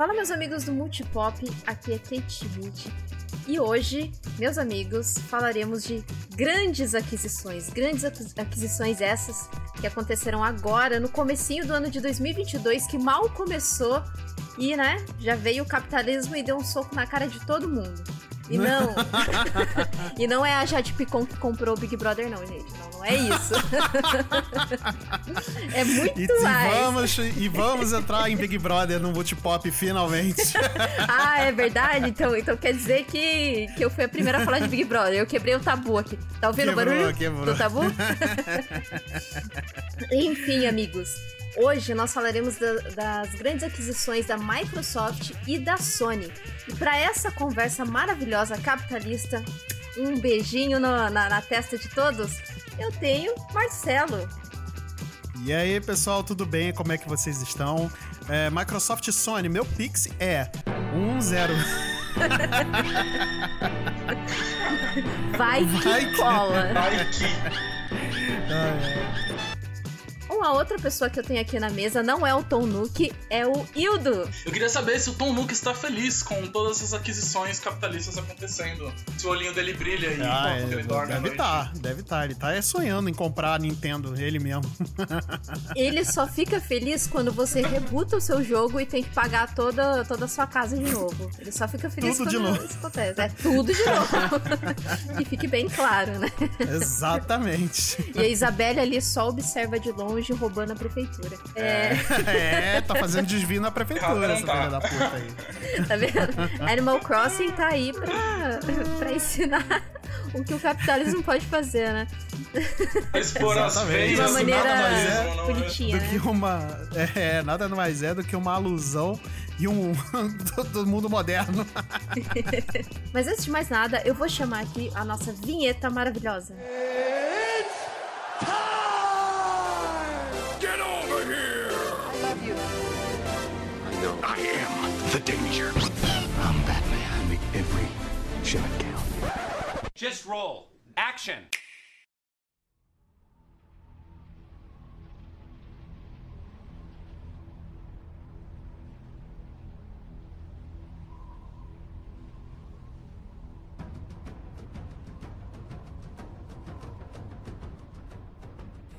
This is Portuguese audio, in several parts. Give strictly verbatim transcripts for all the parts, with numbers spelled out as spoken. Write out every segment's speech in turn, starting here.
Fala, meus amigos do Multipop, aqui é Kate e hoje, meus amigos, falaremos de grandes aquisições, grandes aquisições essas que aconteceram agora no comecinho do ano de dois mil e vinte e dois, que mal começou e, né, já veio o capitalismo e deu um soco na cara de todo mundo. E não, e não é a Jade Picon que comprou o Big Brother, não, gente. Não, não é isso. É muito e, mais. E vamos, e vamos entrar em Big Brother no Multipop, finalmente. Ah, é verdade? Então, então quer dizer que, que eu fui a primeira a falar de Big Brother. Eu quebrei o tabu aqui. Tá ouvindo quebrou, o barulho quebrou. do tabu? Enfim, amigos. Hoje nós falaremos da, das grandes aquisições da Microsoft e da Sony. E para essa conversa maravilhosa capitalista, um beijinho no, na, na testa de todos, eu tenho Marcelo. E aí, pessoal, tudo bem? Como é que vocês estão? É, Microsoft e Sony, meu Pix é um zero. Vai que Vai cola. Que... Vai que... Ah, é. Uma outra pessoa que eu tenho aqui na mesa não é o Tom Nook, é o Hildo. Eu queria saber se o Tom Nook está feliz com todas essas aquisições capitalistas acontecendo. Se o olhinho dele brilha e ah, é, ele dorme. Deve estar, deve estar. Ele está sonhando em comprar a Nintendo, ele mesmo. Ele só fica feliz quando você rebuta o seu jogo e tem que pagar toda, toda a sua casa de novo. Ele só fica feliz tudo quando isso acontece. É tudo de novo. E fique bem claro, né? Exatamente. E a Isabelle ali só observa de longe, roubando a prefeitura. É, é, tá fazendo desvio na prefeitura, essa filha da puta aí. Tá vendo? Animal Crossing tá aí pra, pra ensinar o que o capitalismo pode fazer, né? Explorar as feias, de uma maneira nada é bonitinha, do né? que uma, é, nada mais é do que uma alusão e um do mundo moderno. Mas antes de mais nada, eu vou chamar aqui a nossa vinheta maravilhosa. It's time! I am the danger. I'm Batman. Make every shot count. Just roll. Action.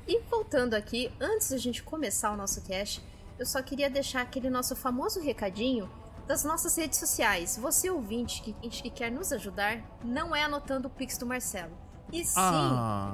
E voltando aqui, antes da gente começar o nosso cast, eu só queria deixar aquele nosso famoso recadinho das nossas redes sociais. Você, ouvinte, que, que quer nos ajudar, não é anotando o Pix do Marcelo. E sim, ah.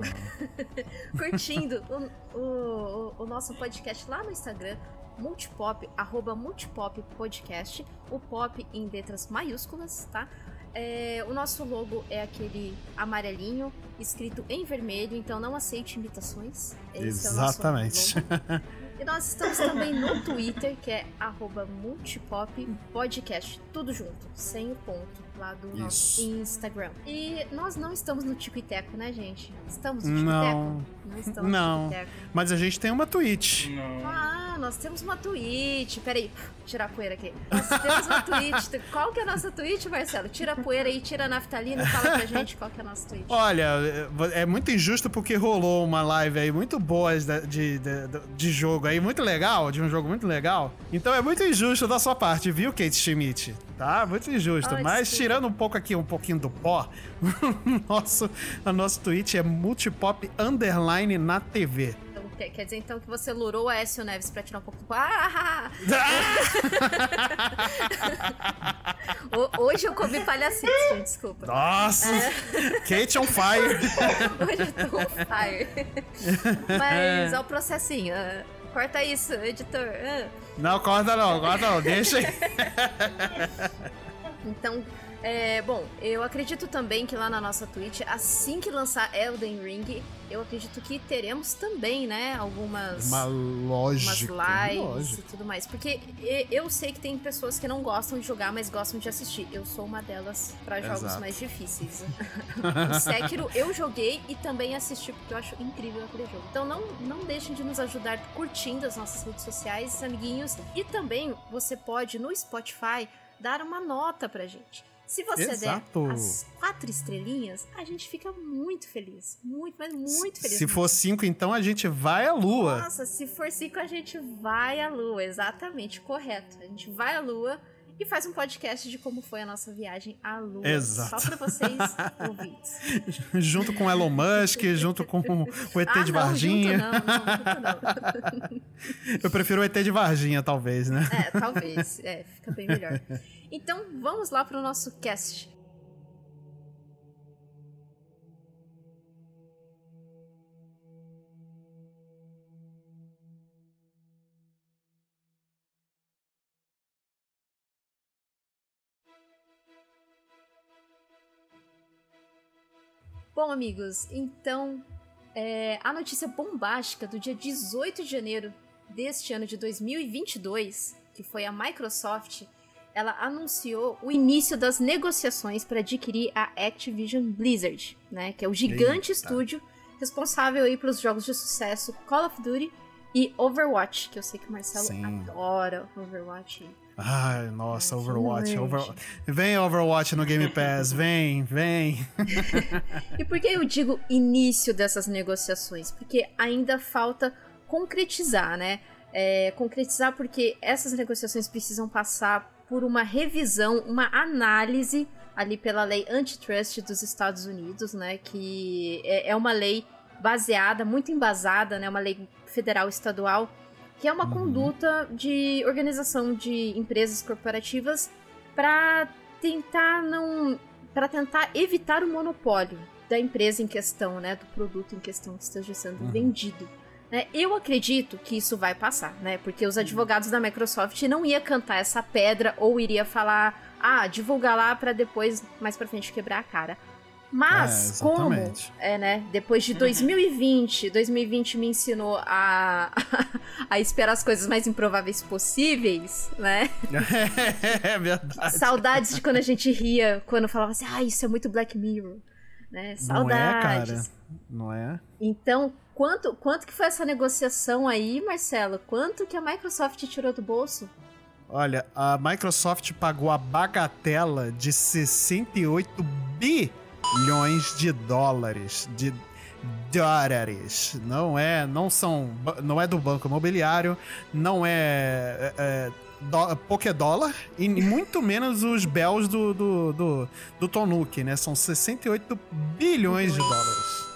curtindo o, o, o nosso podcast lá no Instagram, multipop, arroba multipop podcast, o pop em letras maiúsculas, tá? É, o nosso logo é aquele amarelinho, escrito em vermelho, então não aceite imitações. Esse Exatamente. É o nosso logo. E nós estamos também no Twitter, que é arroba multipoppodcast, tudo junto, sem o ponto, lá do Isso. nosso Instagram. E nós não estamos no Tipiteco, né, gente? Estamos no Tipiteco? Não, não estamos não. no Tipiteco. Mas a gente tem uma Twitch. Não. Ah, nós temos uma Twitch. Peraí, tirar a poeira aqui. Nós temos uma Twitch. Qual que é a nossa Twitch, Marcelo? Tira a poeira aí, tira a naftalina e fala pra gente qual que é a nossa Twitch. Olha, é muito injusto porque rolou uma live aí muito boa de, de, de, de jogo aí, muito legal, de um jogo muito legal. Então é muito injusto da sua parte, viu, Kate Schmidt? Tá, muito injusto. Oh, mas desculpa. Tirando um pouco aqui, um pouquinho do pó, nosso, a nossa Twitch é multipop underline na T V. Então, quer, quer dizer então que você lurou o Aécio Neves pra tirar um pouco do pó? Ah! Hoje eu comi palhaçito, desculpa. Nossa! É. Kate on fire! Hoje eu tô on fire. Mas é o processinho. Corta isso, editor. Ah. Não, corta não, corta não, deixa aí. Então, é, bom, eu acredito também que lá na nossa Twitch, assim que lançar Elden Ring, eu acredito que teremos também, né, algumas, Uma lógica, algumas lives lógica. e tudo mais. Porque eu sei que tem pessoas que não gostam de jogar, mas gostam de assistir. Eu sou uma delas pra jogos Exato. mais difíceis. O Sekiro eu joguei e também assisti, porque eu acho incrível aquele jogo. Então não, não deixem de nos ajudar curtindo as nossas redes sociais, amiguinhos. E também você pode, no Spotify, dar uma nota pra gente. Se você Exato. der as quatro estrelinhas, a gente fica muito feliz. Muito, mas muito feliz. Se for cinco, então a gente vai à lua. Nossa, se for cinco, a gente vai à lua. Exatamente, correto. A gente vai à lua e faz um podcast de como foi a nossa viagem à Lua. Exato. Só pra vocês ouvintes. Junto com Elon Musk, junto com o E T ah, de Varginha. Não, não, não, não. Eu prefiro o E T de Varginha, talvez, né? É, talvez. É, fica bem melhor. Então, vamos lá pro nosso cast. Bom, amigos, então é, a notícia bombástica do dia dezoito de janeiro deste ano de dois mil e vinte e dois, que foi a Microsoft, ela anunciou o início das negociações para adquirir a Activision Blizzard, né, que é o gigante Eita. estúdio responsável aí pelos jogos de sucesso Call of Duty e Overwatch, que eu sei que o Marcelo Sim. adora Overwatch. Ai, nossa, Overwatch, Overwatch. Vem Overwatch no Game Pass, vem, vem. E por que eu digo início dessas negociações? Porque ainda falta concretizar, né? É, concretizar porque essas negociações precisam passar por uma revisão, uma análise ali pela lei antitrust dos Estados Unidos, né? Que é uma lei baseada, muito embasada, né? Uma lei federal estadual, que é uma uhum. conduta de organização de empresas corporativas para tentar não, para tentar evitar o monopólio da empresa em questão, né, do produto em questão que esteja sendo uhum. vendido. Né? Eu acredito que isso vai passar, né, porque os advogados da Microsoft não iam cantar essa pedra ou iria falar, ah, divulga lá para depois, mais para frente, quebrar a cara. Mas, é, como, é, né, depois de dois mil e vinte, dois mil e vinte me ensinou a, a esperar as coisas mais improváveis possíveis, né? É, é verdade. Saudades de quando a gente ria, quando falava assim, ah, isso é muito Black Mirror, né? Saudades. Não é, cara? Não é? Então, quanto, quanto que foi essa negociação aí, Marcelo? Quanto que a Microsoft tirou do bolso? Olha, a Microsoft pagou a bagatela de sessenta e oito bilhões milhões de dólares, de dólares, não é, não são, não é do Banco Imobiliário, não é, é, é Pokédólar e muito menos os bells do, do, do, do Tom Nook, né, são sessenta e oito bilhões de dólares.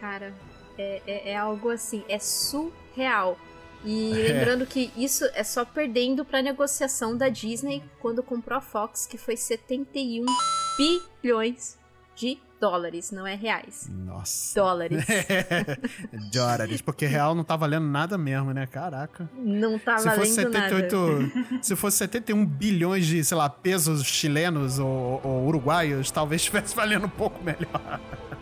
Cara, é, é, é algo assim, é surreal. E lembrando é. que isso é só perdendo para a negociação da Disney quando comprou a Fox, que foi setenta e um bilhões de dólares, não é reais. Nossa. Dólares. Dólares, porque real não tá valendo nada mesmo, né? Caraca. Não tá se valendo setenta e oito, nada. Se fosse setenta e um bilhões de, sei lá, pesos chilenos ou, ou uruguaios, talvez estivesse valendo um pouco melhor.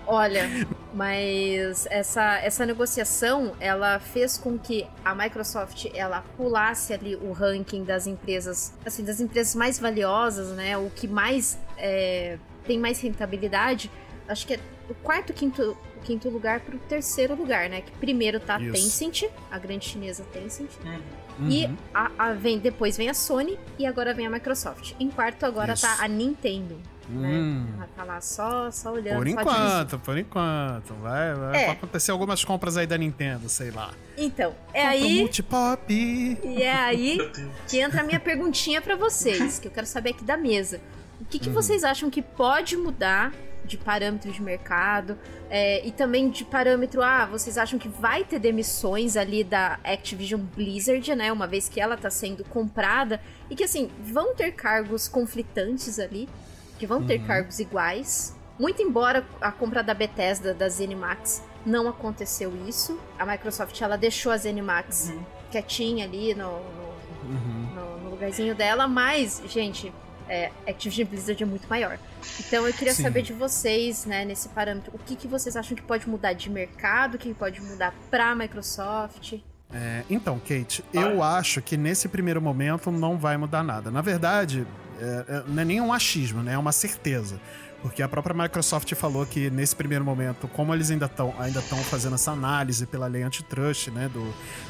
Olha, mas essa, essa negociação, ela fez com que a Microsoft, ela pulasse ali o ranking das empresas, assim, das empresas mais valiosas, né? O que mais... É, tem mais rentabilidade, acho que é o quarto, quinto, quinto lugar pro terceiro lugar, né? Que primeiro tá a Tencent, a grande chinesa Tencent, uhum. e a, a vem, depois vem a Sony e agora vem a Microsoft. Em quarto agora Isso. tá a Nintendo, hum. né? Ela tá lá só, só olhando. Por enquanto, só por enquanto. Vai, vai é. acontecer algumas compras aí da Nintendo, sei lá. Então, é Compra aí... Multipop! E é aí que entra a minha perguntinha pra vocês, que eu quero saber aqui da mesa. O que, que uhum. vocês acham que pode mudar de parâmetro de mercado é, e também de parâmetro, ah, vocês acham que vai ter demissões ali da Activision Blizzard, né, uma vez que ela tá sendo comprada e que, assim, vão ter cargos conflitantes ali, que vão uhum. ter cargos iguais, muito embora a compra da Bethesda, da ZeniMax, não aconteceu isso, a Microsoft, ela deixou a ZeniMax uhum. quietinha ali no, no, uhum. no, no lugarzinho dela, mas, gente... É, Activision Blizzard é muito maior. Então eu queria Sim. saber de vocês, né, nesse parâmetro, o que, que vocês acham que pode mudar de mercado, o que pode mudar pra Microsoft? É, então, Kate, ah. eu acho que nesse primeiro momento não vai mudar nada. Na verdade, é, não é nem um achismo, né, é uma certeza. Porque a própria Microsoft falou que nesse primeiro momento, como eles ainda estão ainda estão fazendo essa análise pela lei antitrust, né, do,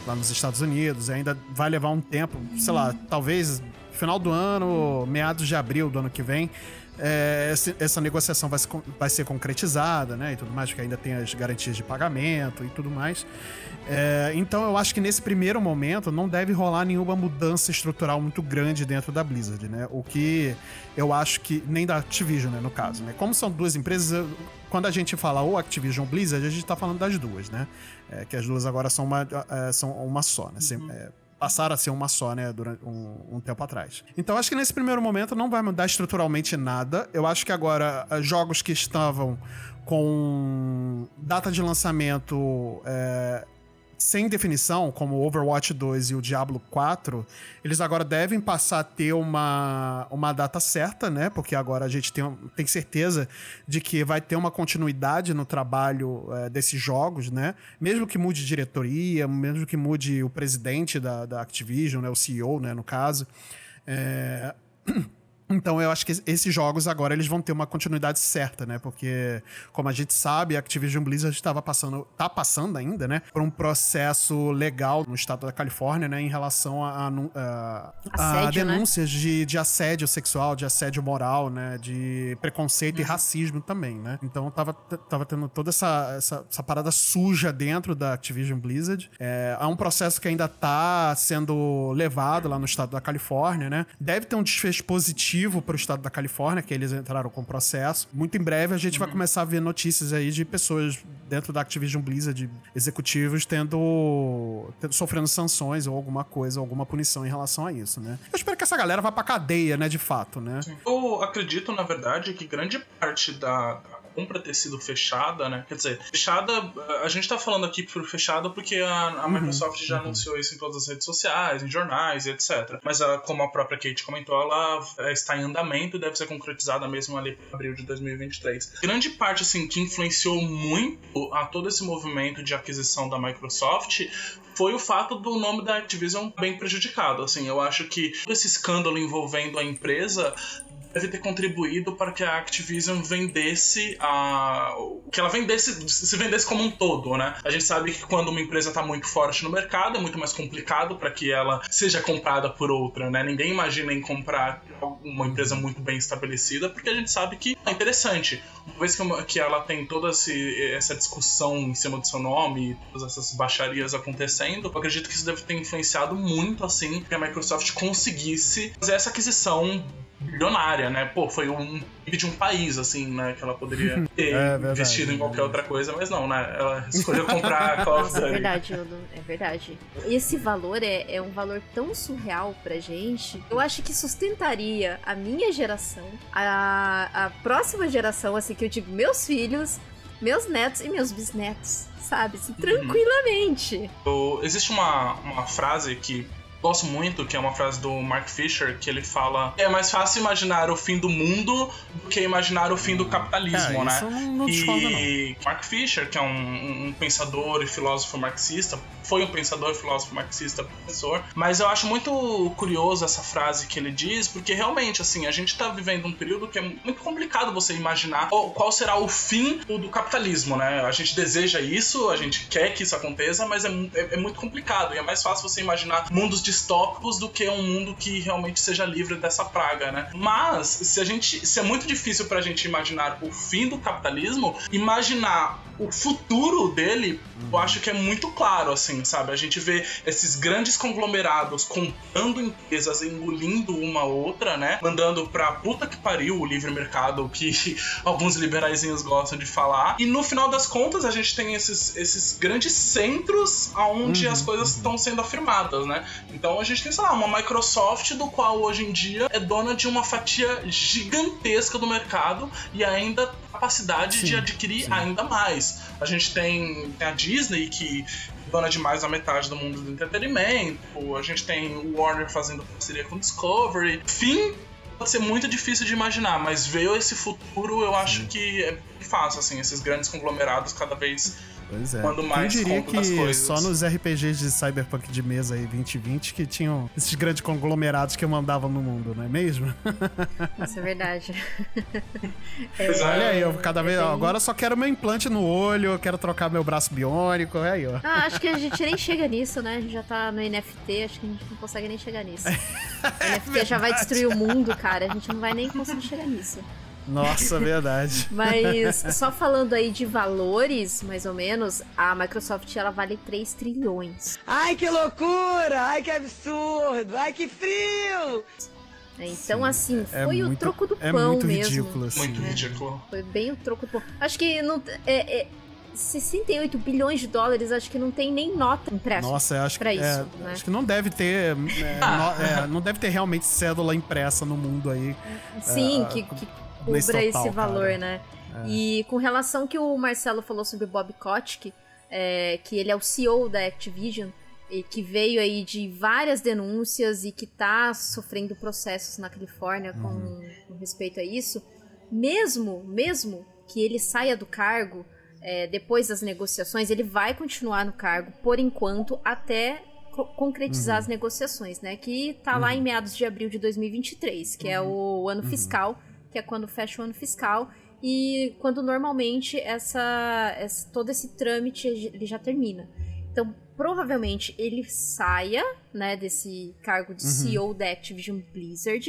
lá nos Estados Unidos, ainda vai levar um tempo, sei lá, talvez... final do ano, meados de abril do ano que vem, é, essa negociação vai, se, vai ser concretizada, né, e tudo mais, que ainda tem as garantias de pagamento e tudo mais. É, então eu acho que nesse primeiro momento não deve rolar nenhuma mudança estrutural muito grande dentro da Blizzard, né? O que eu acho que... Nem da Activision, né, no caso, né? Como são duas empresas... Quando a gente fala ou Activision ou Blizzard, a gente tá falando das duas, né? É, que as duas agora são uma, é, são uma só, né? Uhum. É, passaram a ser uma só, né, durante um, um tempo atrás. Então, acho que nesse primeiro momento não vai mudar estruturalmente nada. Eu acho que agora, jogos que estavam com data de lançamento... É, sem definição, como o Overwatch dois e o Diablo quatro, eles agora devem passar a ter uma, uma data certa, né? Porque agora a gente tem, tem certeza de que vai ter uma continuidade no trabalho é, desses jogos, né? Mesmo que mude diretoria, mesmo que mude o presidente da, da Activision, né? O C E O, né? No caso. É... Então eu acho que esses jogos agora eles vão ter uma continuidade certa, né? Porque, como a gente sabe, a Activision Blizzard estava passando, tá passando ainda, né? Por um processo legal no estado da Califórnia, né? Em relação a, a, a, a denúncias, né? de, de assédio sexual, de assédio moral, né? De preconceito uhum. e racismo também, né? Então tava, tava tendo toda essa, essa, essa parada suja dentro da Activision Blizzard. É, há um processo que ainda tá sendo levado lá no estado da Califórnia, né? Deve ter um desfecho positivo para o estado da Califórnia, que eles entraram com o processo. Muito em breve a gente uhum. vai começar a ver notícias aí de pessoas dentro da Activision Blizzard, executivos tendo, tendo sofrendo sanções ou alguma coisa, alguma punição em relação a isso, né? Eu espero que essa galera vá pra cadeia, né, de fato, né? Sim. Eu acredito, na verdade, que grande parte da, da compra ter sido fechada, né? Quer dizer, fechada, a gente tá falando aqui por fechada porque a, a uhum. Microsoft já uhum. anunciou isso em todas as redes sociais, em jornais, etcétera. Mas a, como a própria Kate comentou, ela está em andamento e deve ser concretizada mesmo ali em abril de dois mil e vinte e três. Grande parte, assim, que influenciou muito a todo esse movimento de aquisição da Microsoft foi o fato do nome da Activision bem prejudicado. Assim, eu acho que todo esse escândalo envolvendo a empresa deve ter contribuído para que a Activision vendesse a... que ela vendesse, se vendesse como um todo, né? A gente sabe que quando uma empresa está muito forte no mercado, é muito mais complicado para que ela seja comprada por outra, né? Ninguém imagina em comprar uma empresa muito bem estabelecida, porque a gente sabe que é interessante. Uma vez que, uma, que ela tem toda esse, essa discussão em cima do seu nome, todas essas baixarias acontecendo, eu acredito que isso deve ter influenciado muito, assim, que a Microsoft conseguisse fazer essa aquisição bilionária, né? Pô, foi um de um país, assim, né? Que ela poderia ter é, verdade, investido em qualquer outra coisa, mas não, né? Ela escolheu comprar a Call of Duty. É verdade, Bruno. É verdade. Esse valor é, é um valor tão surreal pra gente. Eu acho que sustentaria a minha geração, a, a próxima geração, assim, que eu digo, meus filhos, meus netos e meus bisnetos, sabe? Assim, tranquilamente. Uhum. Existe uma, uma frase que gosto muito, que é uma frase do Mark Fisher, que ele fala: é mais fácil imaginar o fim do mundo do que imaginar o fim do capitalismo, é, né? Isso não desconto, e não. Mark Fisher, que é um, um pensador e filósofo marxista, foi um pensador, filósofo marxista, professor, mas eu acho muito curioso essa frase que ele diz, porque realmente, assim, a gente tá vivendo um período que é muito complicado você imaginar qual, qual será o fim do, do capitalismo, né? A gente deseja isso, a gente quer que isso aconteça, mas é, é, é muito complicado, e é mais fácil você imaginar mundos distópicos do que um mundo que realmente seja livre dessa praga, né? Mas, se a gente, se é muito difícil pra gente imaginar o fim do capitalismo, imaginar o futuro dele, eu acho que é muito claro, assim, sabe? A gente vê esses grandes conglomerados comprando empresas, engolindo uma outra, né? Mandando pra puta que pariu o livre mercado, que alguns liberaizinhos gostam de falar. E no final das contas, a gente tem esses, esses grandes centros onde uhum. as coisas estão sendo afirmadas, né? Então a gente tem, sei lá, uma Microsoft do qual hoje em dia é dona de uma fatia gigantesca do mercado e ainda capacidade sim, de adquirir sim. ainda mais. A gente tem, tem a Disney, que é dona de mais da metade do mundo do entretenimento, a gente tem o Warner fazendo parceria com o Discovery, enfim, pode ser muito difícil de imaginar, mas ver esse futuro eu acho sim. que é fácil, assim, esses grandes conglomerados cada vez... Pois é. Quando mais eu diria que só nos R P Gs de Cyberpunk de mesa aí vinte e vinte que tinham esses grandes conglomerados que mandavam no mundo, não é mesmo? Isso é verdade. É, olha aí, eu cada vez. É bem... Agora eu só quero meu implante no olho, eu quero trocar meu braço biônico, é aí, ó. Ah, acho que a gente nem chega nisso, né? A gente já tá no N F T, acho que a gente não consegue nem chegar nisso. É, o N F T é já vai destruir o mundo, cara. A gente não vai nem conseguir chegar nisso. Nossa, verdade. Mas só falando aí de valores, mais ou menos, a Microsoft, ela vale três trilhões. Ai, que loucura! Ai, que absurdo! Ai, que frio! Então, assim, Sim, foi é o muito, troco do é pão muito mesmo. Ridículo, assim, muito né? ridículo. Foi bem o troco do pão. Acho que não... É, é... sessenta e oito bilhões de dólares, acho que não tem nem nota impressa. Nossa, acho pra que, isso, é, né? acho que não deve ter, é, no, é, não deve ter realmente cédula impressa no mundo aí. Sim, é, que, que cubra total, esse valor, cara. né? É. E com relação que o Marcelo falou sobre o Bob Kotick, é, que ele é o C E O da Activision, e que veio aí de várias denúncias e que tá sofrendo processos na Califórnia com, uhum. com respeito a isso, mesmo, mesmo que ele saia do cargo, É, depois das negociações, ele vai continuar no cargo, por enquanto, até co- concretizar uhum. as negociações, né? Que tá uhum. lá em meados de abril de dois mil e vinte e três, que uhum. é o ano fiscal, uhum. que é quando fecha o ano fiscal, e quando normalmente essa, essa, todo esse trâmite ele já termina. Então, provavelmente, ele saia, né, desse cargo de uhum. C E O da Activision Blizzard,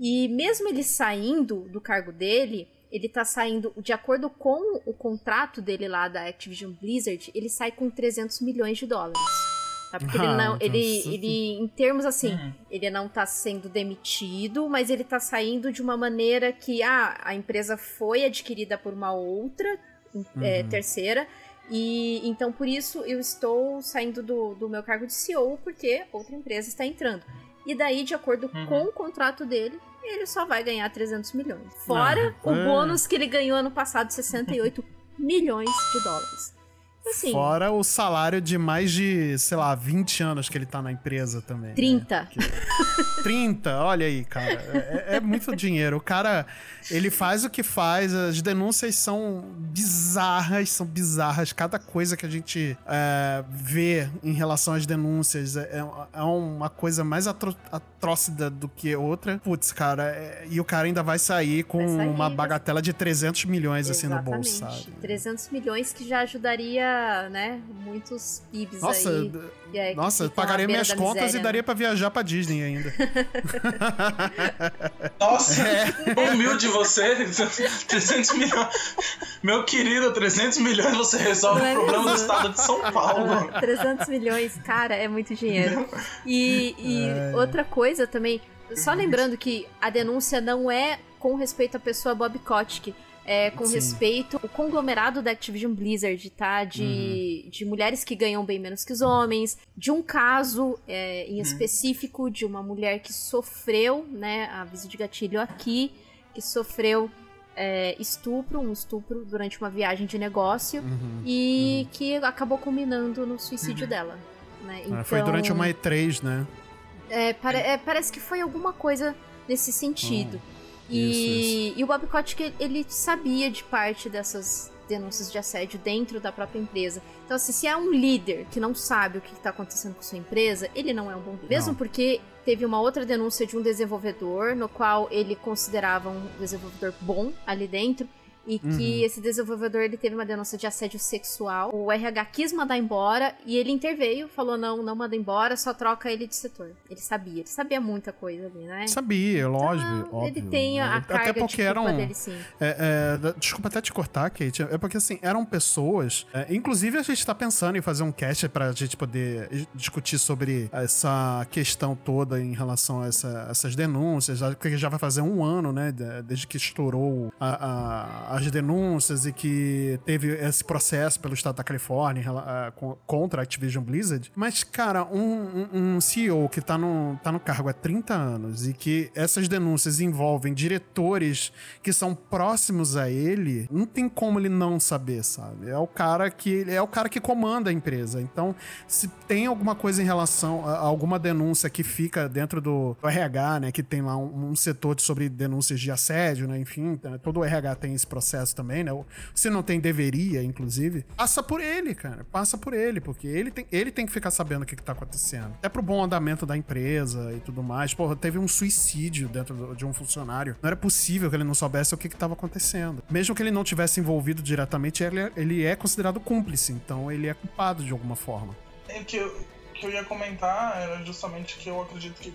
e mesmo ele saindo do cargo dele... Ele tá saindo, de acordo com o contrato dele lá da Activision Blizzard, ele sai com trezentos milhões de dólares. Tá? Porque ah, ele não, ele, ele, em termos assim, uhum. ele não tá sendo demitido, mas ele tá saindo de uma maneira que, ah, a empresa foi adquirida por uma outra, é, uhum. terceira, e então por isso eu estou saindo do, do meu cargo de C E O, porque outra empresa está entrando. E daí, de acordo uhum. com o contrato dele, ele só vai ganhar trezentos milhões. Fora ah, o é. bônus que ele ganhou ano passado, sessenta e oito milhões de dólares. Assim, fora o salário de mais de, sei lá, vinte anos que ele tá na empresa também. trinta. Né? Que... trinta, olha aí, cara. É, é muito dinheiro. O cara, ele faz o que faz. As denúncias são bizarras, são bizarras. Cada coisa que a gente é, vê em relação às denúncias é, é uma coisa mais atro- atrócida do que outra. Putz, cara, é, e o cara ainda vai sair com vai sair, uma bagatela de trezentos milhões, exatamente, assim, no bolso, sabe? trezentos milhões que já ajudaria, né, muitos pibes nossa, aí. É, nossa, pagaria minhas contas miséria, e daria né? pra viajar pra Disney ainda. Nossa, é. humilde você. trezentos milhões. Meu querido, trezentos milhões você resolve Não o é problema mesmo? do estado de São Paulo. trezentos milhões, cara, é muito dinheiro. E, e é. outra coisa também, só lembrando que a denúncia não é com respeito à pessoa Bob Kotick, É, com Sim. respeito, o conglomerado da Activision Blizzard, tá? De, uhum. de mulheres que ganham bem menos que os homens, de um caso é, em uhum. específico de uma mulher que sofreu, né, aviso de gatilho aqui, que sofreu é, estupro, um estupro durante uma viagem de negócio uhum. e uhum. que acabou culminando no suicídio uhum. dela, né? Então, ah, foi durante uma E três, né? É, para, é, parece que foi alguma coisa nesse sentido. Uhum. E, isso, isso. e o Bob Kotick, ele sabia de parte dessas denúncias de assédio dentro da própria empresa. Então, assim, se é um líder que não sabe o que está acontecendo com sua empresa, ele não é um bom líder. Mesmo porque teve uma outra denúncia de um desenvolvedor, no qual ele considerava um desenvolvedor bom ali dentro, e uhum. que esse desenvolvedor, ele teve uma denúncia de assédio sexual. O R H quis mandar embora, e ele interveio, falou, não, não manda embora, só troca ele de setor. Ele sabia, ele sabia muita coisa ali, né? Sabia, lógico, então, óbvio. Ele tem a até carga porque de culpa eram, dele, sim. É, é, desculpa até te cortar, Kate, é porque, assim, eram pessoas... É, inclusive, a gente tá pensando em fazer um cast pra gente poder discutir sobre essa questão toda em relação a essa, essas denúncias, que já vai fazer um ano, né, desde que estourou a... a as denúncias e que teve esse processo pelo estado da Califórnia uh, contra a Activision Blizzard. Mas, cara, um, um, um C E O que tá no, tá no cargo há trinta anos e que essas denúncias envolvem diretores que são próximos a ele, não tem como ele não saber, sabe? É o cara que, é o cara que comanda a empresa. Então, se tem alguma coisa em relação a alguma denúncia que fica dentro do R H, né, que tem lá um, um setor de, sobre denúncias de assédio, né, enfim, todo o R H tem esse processo também, né? Se não tem, deveria, inclusive. Passa por ele, cara. Passa por ele, porque ele tem, ele tem que ficar sabendo o que, que tá acontecendo. Até pro bom andamento da empresa e tudo mais. Porra, teve um suicídio dentro do, de um funcionário. Não era possível que ele não soubesse o que que tava acontecendo. Mesmo que ele não tivesse envolvido diretamente, ele, ele é considerado cúmplice. Então, ele é culpado de alguma forma. É que eu, que eu ia comentar era justamente que eu acredito que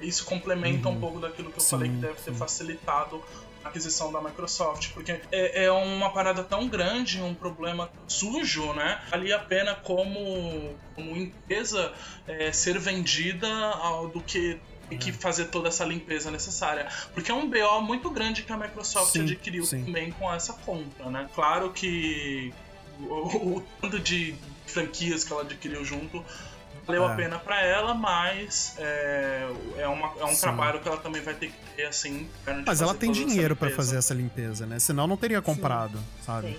isso complementa uhum. um pouco daquilo que eu sim, falei que deve sim. ter facilitado aquisição da Microsoft, porque é, é uma parada tão grande, um problema sujo, né? Valia a pena como, como empresa é, ser vendida ao, do que que fazer toda essa limpeza necessária, porque é um B O muito grande que a Microsoft sim, adquiriu sim. também com essa compra, né? Claro que o, o tanto de franquias que ela adquiriu junto valeu é. a pena pra ela, mas é, é, uma, é um sim. trabalho que ela também vai ter que ter, assim... Mas ela tem dinheiro pra fazer essa limpeza, né? Senão não teria comprado, sim. sabe? Sim.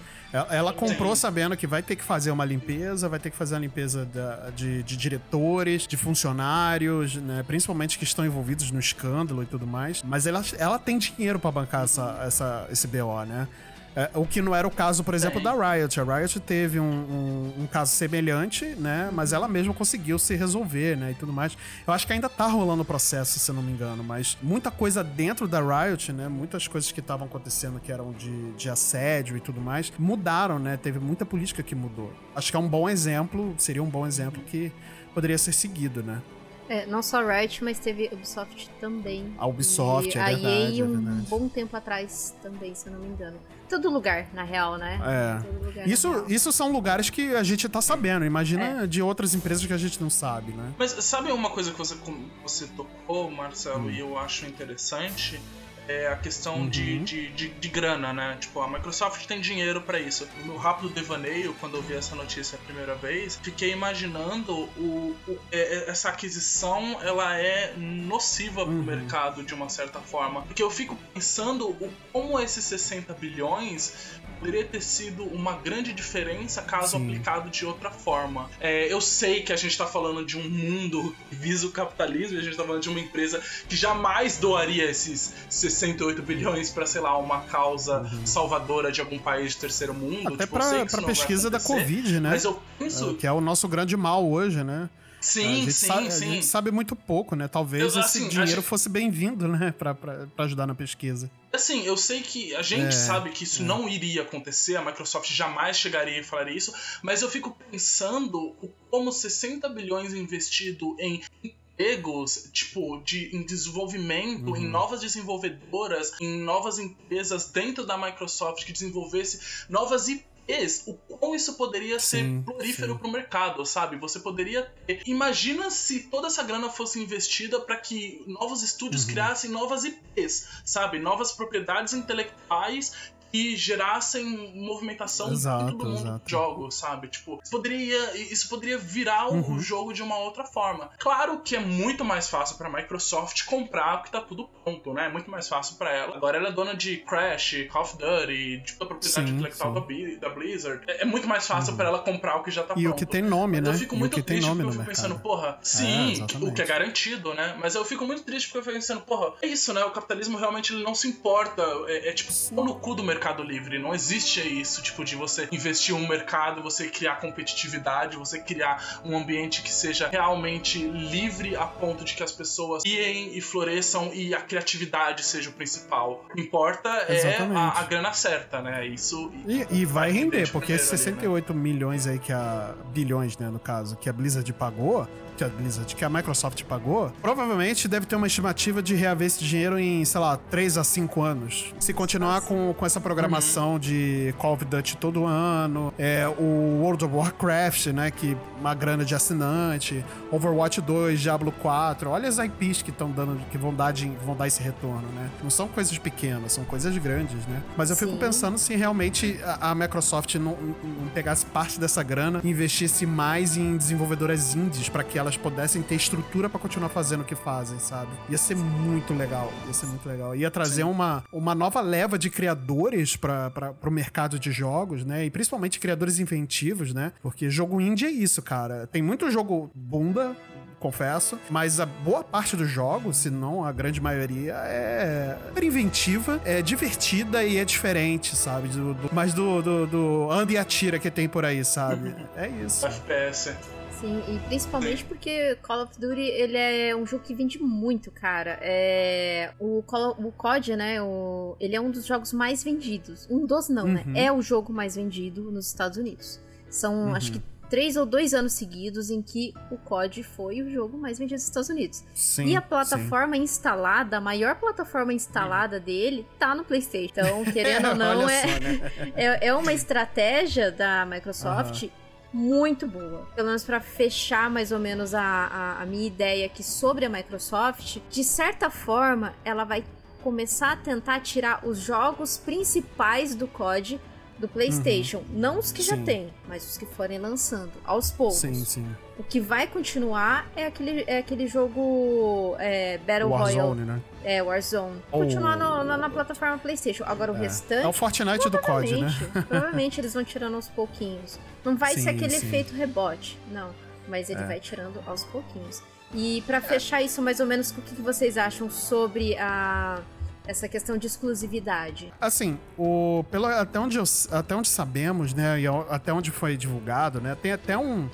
Ela comprou sabendo que vai ter que fazer uma limpeza, vai ter que fazer uma limpeza da, de, de diretores, de funcionários, né? Principalmente que estão envolvidos no escândalo e tudo mais. Mas ela, ela tem dinheiro pra bancar essa, essa, esse B O, né? É, o que não era o caso, por exemplo, da Riot. A Riot teve um, um, um caso semelhante, né? Mas ela mesma conseguiu se resolver, né? E tudo mais. Eu acho que ainda tá rolando o processo, se eu não me engano. Mas muita coisa dentro da Riot, né? Muitas coisas que estavam acontecendo que eram de, de assédio e tudo mais, mudaram, né? Teve muita política que mudou. Acho que é um bom exemplo, seria um bom exemplo que poderia ser seguido, né? É, não só Riot, mas teve Ubisoft também. A Ubisoft, e é verdade. A E A um é verdade. Bom tempo atrás também, se eu não me engano. Todo lugar, na real, né? É. Todo lugar, isso, real. Isso são lugares que a gente tá sabendo. Imagina é. de outras empresas que a gente não sabe, né? Mas sabe uma coisa que você, você tocou, Marcelo, hum. e eu acho interessante? É a questão uhum. de, de, de, de grana, né? Tipo, a Microsoft tem dinheiro pra isso. No rápido devaneio, quando eu vi essa notícia a primeira vez, fiquei imaginando o, o, é, essa aquisição, ela é nociva uhum. pro mercado, de uma certa forma. Porque eu fico pensando o, como esses sessenta bilhões poderia ter sido uma grande diferença caso Sim. aplicado de outra forma. É, eu sei que a gente tá falando de um mundo que visa o capitalismo, e a gente tá falando de uma empresa que jamais doaria esses sessenta e oito bilhões para, sei lá, uma causa uhum. salvadora de algum país do terceiro mundo. Até tipo, pra, pra pesquisa da Covid, né? Mas eu penso... Que é o nosso grande mal hoje, né? Sim, a gente sim, sabe, sim. A gente sabe muito pouco, né? Talvez eu, assim, esse dinheiro gente... fosse bem-vindo, né? Pra, pra, pra ajudar na pesquisa. Assim, eu sei que a gente é, sabe que isso é. não iria acontecer, a Microsoft jamais chegaria e falaria isso, mas eu fico pensando como sessenta bilhões investido em... empregos, tipo, de, em desenvolvimento, uhum. em novas desenvolvedoras, em novas empresas dentro da Microsoft que desenvolvesse novas I Ps, o quão isso poderia sim, ser prolífero para o mercado, sabe? Você poderia ter... Imagina se toda essa grana fosse investida para que novos estúdios uhum. criassem novas I Ps, sabe? Novas propriedades intelectuais que gerassem movimentação exato, dentro do mundo exato. do jogo, sabe? Tipo, isso poderia, isso poderia virar uhum. o jogo de uma outra forma. Claro que é muito mais fácil pra Microsoft comprar, porque tá tudo pronto, né? É muito mais fácil pra ela. Agora ela é dona de Crash, Call of Duty, de toda a propriedade sim, intelectual sim. da Blizzard. É, é muito mais fácil uhum. pra ela comprar o que já tá e pronto. E o que tem nome, né? Eu fico muito triste porque eu fico pensando, porra, sim, é, o que é garantido, né? Mas eu fico muito triste porque eu fico pensando, porra, é isso, né? O capitalismo realmente ele não se importa. É, é tipo, pôr no cu do mercado. Mercado livre, não existe isso, tipo, de você investir um mercado, você criar competitividade, você criar um ambiente que seja realmente livre a ponto de que as pessoas criem e floresçam e a criatividade seja o principal. O que importa exatamente. é a, a grana certa, né? Isso e, e vai, vai render, porque esses sessenta e oito ali, né? milhões aí que a bilhões, né, no caso, que a Blizzard pagou, que a Blizzard, que a Microsoft pagou, provavelmente deve ter uma estimativa de reaver esse dinheiro em, sei lá, três a cinco anos. Se continuar com, com essa programação uhum. de Call of Duty todo ano, é, o World of Warcraft, né, que uma grana de assinante, Overwatch dois, Diablo quatro, olha as I Ps que estão dando, que vão dar, de, vão dar esse retorno, né? Não são coisas pequenas, são coisas grandes, né? Mas eu Sim. fico pensando se realmente a, a Microsoft não, não pegasse parte dessa grana e investisse mais em desenvolvedoras indies para que elas pudessem ter estrutura para continuar fazendo o que fazem, sabe? Ia ser muito legal, ia ser muito legal. Ia trazer uma, uma nova leva de criadores para o mercado de jogos, né? E principalmente criadores inventivos, né? Porque jogo indie é isso, cara. Tem muito jogo bunda, confesso, mas a boa parte do jogo, se não a grande maioria, é inventiva, é divertida e é diferente, sabe? Do, do, mas do, do, do anda e atira que tem por aí, sabe? É isso. F P S. Sim, e principalmente porque Call of Duty, ele é um jogo que vende muito, cara. É, o, Call, o C O D, né, o, ele é um dos jogos mais vendidos. Um dos não, uhum. né? É o jogo mais vendido nos Estados Unidos. São, uhum. acho que três ou dois anos seguidos em que o C O D foi o jogo mais vendido dos Estados Unidos. Sim, e a plataforma sim. instalada, a maior plataforma instalada sim. dele, tá no PlayStation. Então, querendo ou não, é, só, né? é, é uma estratégia da Microsoft... Uhum. muito boa. Pelo menos pra fechar mais ou menos a, a, a minha ideia aqui sobre a Microsoft, de certa forma, ela vai começar a tentar tirar os jogos principais do C O D do PlayStation. Uhum. Não os que sim. já tem, mas os que forem lançando, aos poucos. Sim, sim. O que vai continuar é aquele, é aquele jogo é, Battle Warzone, Royale. Warzone, né? É, Warzone. Oh. Continuar no, na, na plataforma PlayStation. Agora o é. restante... É o Fortnite do C O D, né? Provavelmente eles vão tirando aos pouquinhos. Não vai sim, ser aquele sim. efeito rebote, não. Mas ele é. vai tirando aos pouquinhos. E pra fechar isso, mais ou menos, o que vocês acham sobre a... essa questão de exclusividade? Assim, o, pelo, até, onde eu, até onde sabemos, né, e até onde foi divulgado, né, tem até um,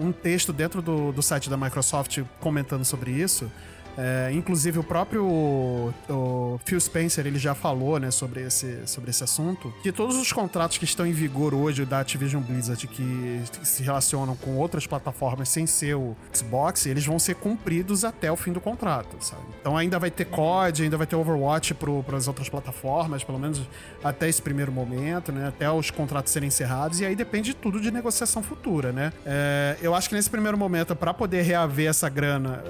um texto dentro do, do site da Microsoft comentando sobre isso. É, inclusive o próprio o Phil Spencer, ele já falou, né, sobre esse, sobre esse assunto, que todos os contratos que estão em vigor hoje da Activision Blizzard, que se relacionam com outras plataformas sem ser o Xbox, eles vão ser cumpridos até o fim do contrato, sabe? Então ainda vai ter C O D, ainda vai ter Overwatch para as outras plataformas, pelo menos até esse primeiro momento, né, até os contratos serem encerrados, e aí depende tudo de negociação futura, né? É, eu acho que nesse primeiro momento, para poder reaver essa grana,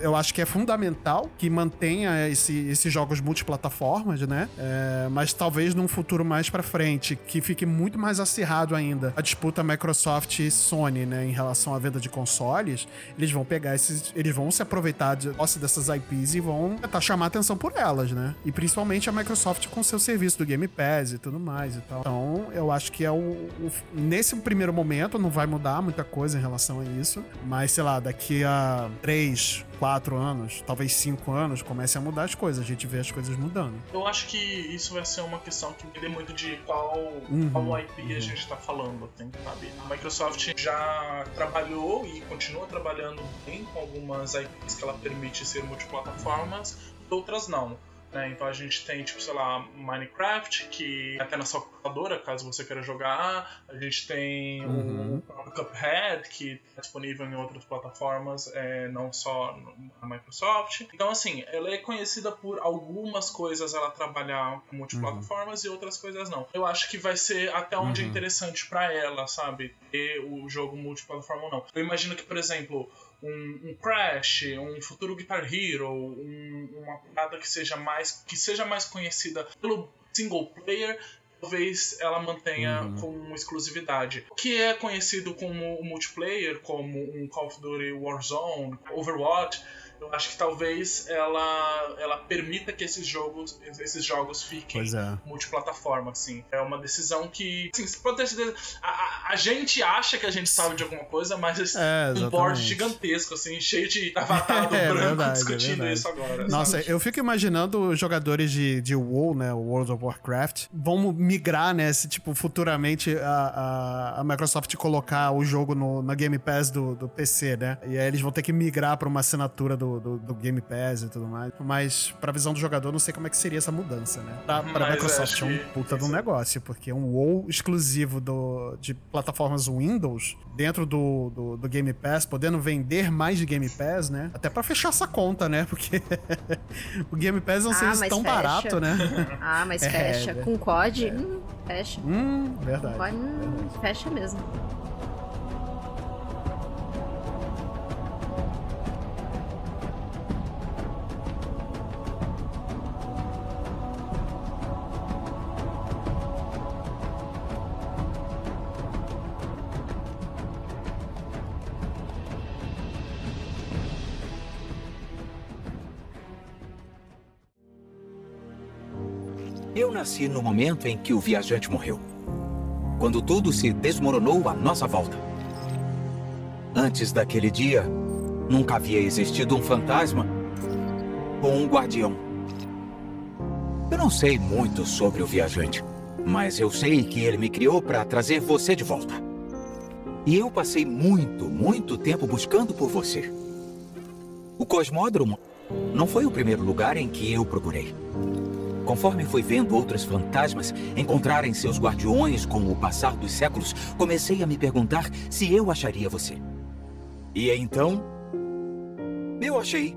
eu acho que é fundamental que mantenha esse, esses jogos multiplataformas, né? É, mas talvez num futuro mais pra frente, que fique muito mais acirrado ainda a disputa Microsoft e Sony, né? Em relação à venda de consoles, eles vão pegar esses... Eles vão se aproveitar de, nossa, dessas I Ps e vão tentar chamar atenção por elas, né? E principalmente a Microsoft com seu serviço do Game Pass e tudo mais e tal. Então, eu acho que é o... o nesse primeiro momento, não vai mudar muita coisa em relação a isso. Mas, sei lá, daqui a três... quatro anos, talvez cinco anos, comece a mudar as coisas, a gente vê as coisas mudando. Eu acho que isso vai ser uma questão que depende muito de qual, uhum, qual I P uhum. a gente tá falando, tem que saber. A Microsoft já trabalhou e continua trabalhando bem com algumas I Ps que ela permite ser multiplataformas, outras não. Né? Então a gente tem, tipo, sei lá, Minecraft, que até na sua computadora, caso você queira jogar. A gente tem uhum. o Cuphead, que é disponível em outras plataformas, é, não só na Microsoft. Então, assim, ela é conhecida por algumas coisas ela trabalhar com multiplataformas uhum. e outras coisas não. Eu acho que vai ser até onde uhum. é interessante pra ela, sabe? Ter o jogo multiplataforma ou não. Eu imagino que, por exemplo... Um, um Crash, um futuro Guitar Hero, um, uma parada que seja mais, que seja mais conhecida pelo single player, talvez ela mantenha uhum. como exclusividade. O que é conhecido como multiplayer, como um Call of Duty, Warzone, Overwatch, eu acho que talvez ela, ela permita que esses jogos, esses jogos fiquem é. multiplataforma, assim. É uma decisão que... Assim, você pode ter certeza, a, a gente acha que a gente sabe de alguma coisa, mas é um board gigantesco, assim, cheio de avatado é, branco é verdade, discutindo é isso agora. Nossa, sabe? Eu fico imaginando jogadores de, de WoW, né, World of Warcraft, vão migrar, né, se tipo, futuramente a, a, a Microsoft colocar o jogo no, na Game Pass do, do P C, né? E aí eles vão ter que migrar pra uma assinatura do Do, do, do Game Pass e tudo mais. Mas pra visão do jogador, não sei como é que seria essa mudança, né? Pra, pra Microsoft é um puta de um negócio, porque um WoW exclusivo do, de plataformas Windows, dentro do, do, do Game Pass, podendo vender mais de Game Pass, né? Até pra fechar essa conta, né? Porque o Game Pass é um ah, serviço tão fecha. barato, né? Ah, mas é, fecha. É, com C O D, é. hum, fecha. Hum, verdade. Com C O D, hum, verdade. Fecha mesmo. Eu nasci no momento em que o viajante morreu, quando tudo se desmoronou à nossa volta. Antes daquele dia, nunca havia existido um fantasma ou um guardião. Eu não sei muito sobre o viajante, mas eu sei que ele me criou para trazer você de volta. E eu passei muito, muito tempo buscando por você. O Cosmódromo não foi o primeiro lugar em que eu procurei. Conforme foi vendo outros fantasmas encontrarem seus guardiões com o passar dos séculos, comecei a me perguntar se eu acharia você. E então, eu achei.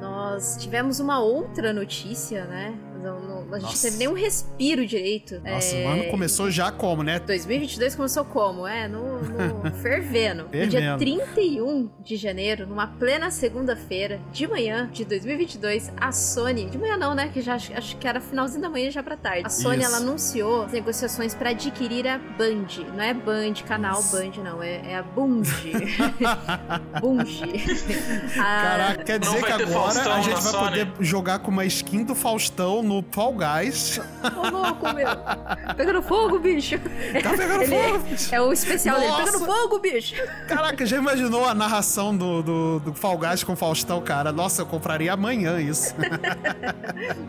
Nós tivemos uma outra notícia, né? A gente não teve nem um respiro direito. Nossa, é... o ano começou já como, né? dois mil e vinte e dois começou como? É, no, no fervendo. No dia trinta e um de janeiro, numa plena segunda-feira, de manhã de dois mil e vinte e dois, a Sony... De manhã não, né? Que já acho que era finalzinho da manhã já pra tarde. A Sony, isso, ela anunciou as negociações pra adquirir a Bungie. Não é Bungie, canal isso. Bungie, não. É, é a Bungie. Bungie. a... Caraca, quer dizer que agora a gente vai Sony. poder jogar com uma skin do Faustão no Fall Guys. Ô, louco, meu. Pegando fogo, bicho. Tá pegando Ele fogo. É, é o especial Nossa. dele. Pegando fogo, bicho. Caraca, já imaginou a narração do, do, do Fall Guys com o Faustão, cara? Nossa, eu compraria amanhã isso.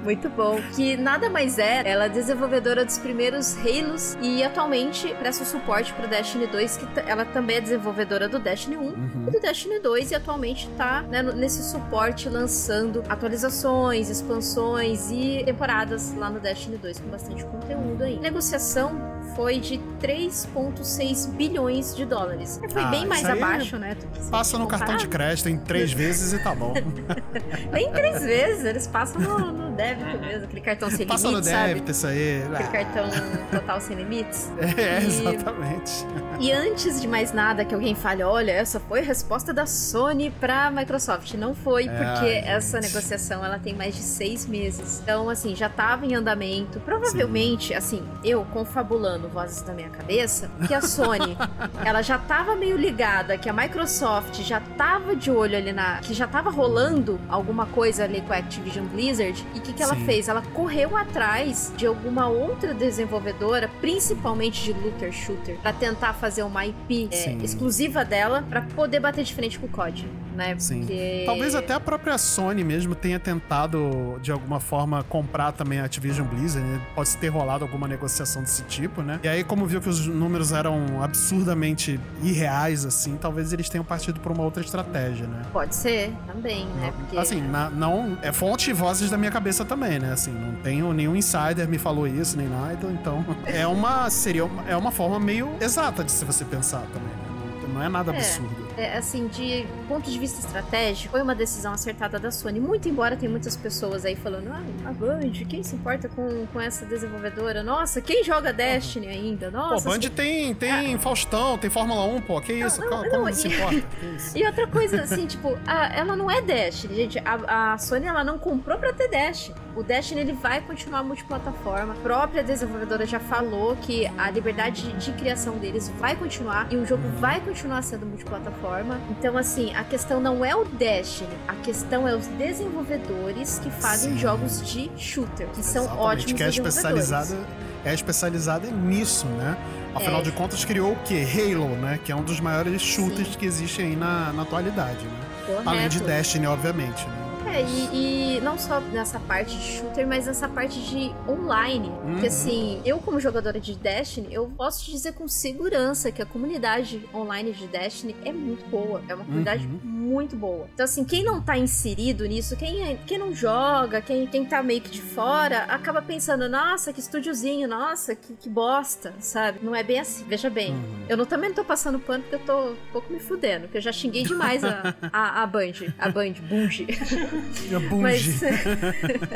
Muito bom. Que nada mais é, ela é desenvolvedora dos primeiros Reinos e atualmente presta suporte pro Destiny dois, que t- ela também é desenvolvedora do Destiny um uhum. e do Destiny dois, e atualmente tá, né, nesse suporte lançando atualizações, expansões e temporadas lá no Destiny dois com bastante conteúdo aí. A negociação foi de três vírgula seis bilhões de dólares. Foi ah, bem mais abaixo, né? Passa no cartão de crédito em três vezes e tá bom. Nem três vezes, eles passam no, no débito mesmo, aquele cartão sem limites, sabe? Passa no débito, isso aí. Aquele cartão total sem limites. É, e... exatamente. E antes de mais nada que alguém fale, olha, essa foi a resposta da Sony pra Microsoft. Não foi, porque é, essa negociação, ela tem mais de seis meses. Então, assim, já tava em andamento. Provavelmente, sim, assim, eu confabulando vozes da minha cabeça, que a Sony, ela já tava meio ligada, que a Microsoft já tava de olho ali na... que já tava rolando alguma coisa ali com a Activision Blizzard. E o que que ela sim. fez? Ela correu atrás de alguma outra desenvolvedora, principalmente de looter shooter, pra tentar fazer uma I P é, exclusiva dela, pra poder bater de frente com o C O D, né? Sim. Porque... talvez até a própria Sony mesmo tenha tentado, de alguma forma, comprar também a Activision Blizzard, né? Pode ter rolado alguma negociação desse tipo, né? E aí, como viu que os números eram absurdamente irreais, assim, talvez eles tenham partido por uma outra estratégia, né? Pode ser, também, não, né? Porque... assim, na, não... é fonte e vozes da minha cabeça também, né? Assim, não tenho nenhum insider me falou isso, nem nada, então... é uma... seria... uma, é uma forma meio exata de se você pensar também, né? Não é nada absurdo. É. É, assim, de ponto de vista estratégico, foi uma decisão acertada da Sony. Muito embora tem muitas pessoas aí falando, ah, a Bungie, quem se importa com, com essa desenvolvedora? Nossa, quem joga Destiny ainda? Nossa, pô, Bungie que... tem, tem ah. Faustão, tem Fórmula um, pô, que não, isso? Não, como não se importa? E outra coisa, assim, tipo, a, ela não é Destiny, gente. A, a Sony, ela não comprou pra ter Destiny. O Destiny, ele vai continuar multiplataforma. A própria desenvolvedora já falou que a liberdade de criação deles vai continuar e o jogo vai continuar sendo multiplataforma. Então, assim, a questão não é o Destiny, a questão é os desenvolvedores que fazem sim. jogos de shooter, que são exatamente. ótimos que é desenvolvedores. Especializada, é especializada nisso, né? Afinal é. de contas, criou o quê? Halo, né? Que é um dos maiores shooters sim. que existe aí na, na atualidade, né? Correto. Além de Destiny, obviamente, né? É, e, e não só nessa parte de shooter, mas nessa parte de online. Uhum. Porque, assim, eu como jogadora de Destiny, eu posso te dizer com segurança que a comunidade online de Destiny é muito boa. É uma comunidade uhum. muito boa. Então, assim, quem não tá inserido nisso, quem, quem não joga, quem, quem tá meio que de fora, acaba pensando, nossa, que estúdiozinho, nossa, que, que bosta, sabe? Não é bem assim, veja bem. Uhum. Eu não, também não tô passando pano porque eu tô um pouco me fudendo, porque eu já xinguei demais a, a, a Bungie, a Bungie, Bungie. Mas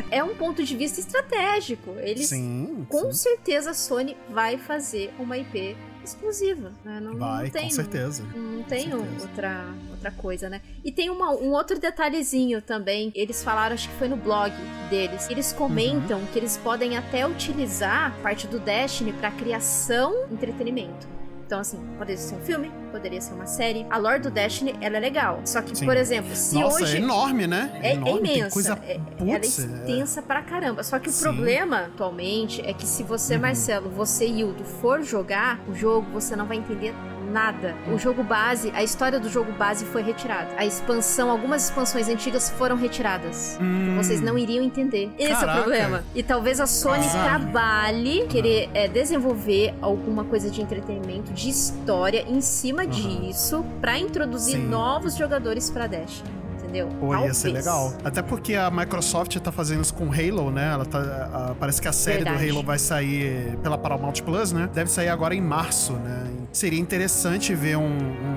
é um ponto de vista estratégico. Eles, sim, com sim. certeza, a Sony vai fazer uma I P exclusiva, né? Não, vai, não tem, com certeza. Não, não tem certeza. Outra, outra coisa, né? E tem uma, um outro detalhezinho também. Eles falaram, acho que foi no blog deles. Eles comentam uhum. que eles podem até utilizar parte do Destiny para criação e entretenimento. Então, assim, poderia ser um filme, poderia ser uma série. A lore do Destiny, ela é legal. Só que, sim. por exemplo, se Nossa, hoje... é enorme, né? É, é enorme, imensa. Tem coisa... Putz, ela é extensa é... pra caramba. Só que o sim. problema, atualmente, é que se você, uhum. Marcelo, você e Hildo for jogar o jogo, você não vai entender nada. O jogo base, a história do jogo base foi retirada. A expansão, algumas expansões antigas foram retiradas. Hum. Vocês não iriam entender. Esse Caraca. É o problema. E talvez a Sony ah. trabalhe, querer é, desenvolver alguma coisa de entretenimento, de história em cima uhum. disso, pra introduzir Sim. novos jogadores pra Destiny. Entendeu? Pô, ia ser legal. Até porque a Microsoft tá fazendo isso com Halo, né? Ela tá, a, parece que a série Verdade. do Halo vai sair pela Paramount Plus, né? Deve sair agora em março, né? Seria interessante ver um,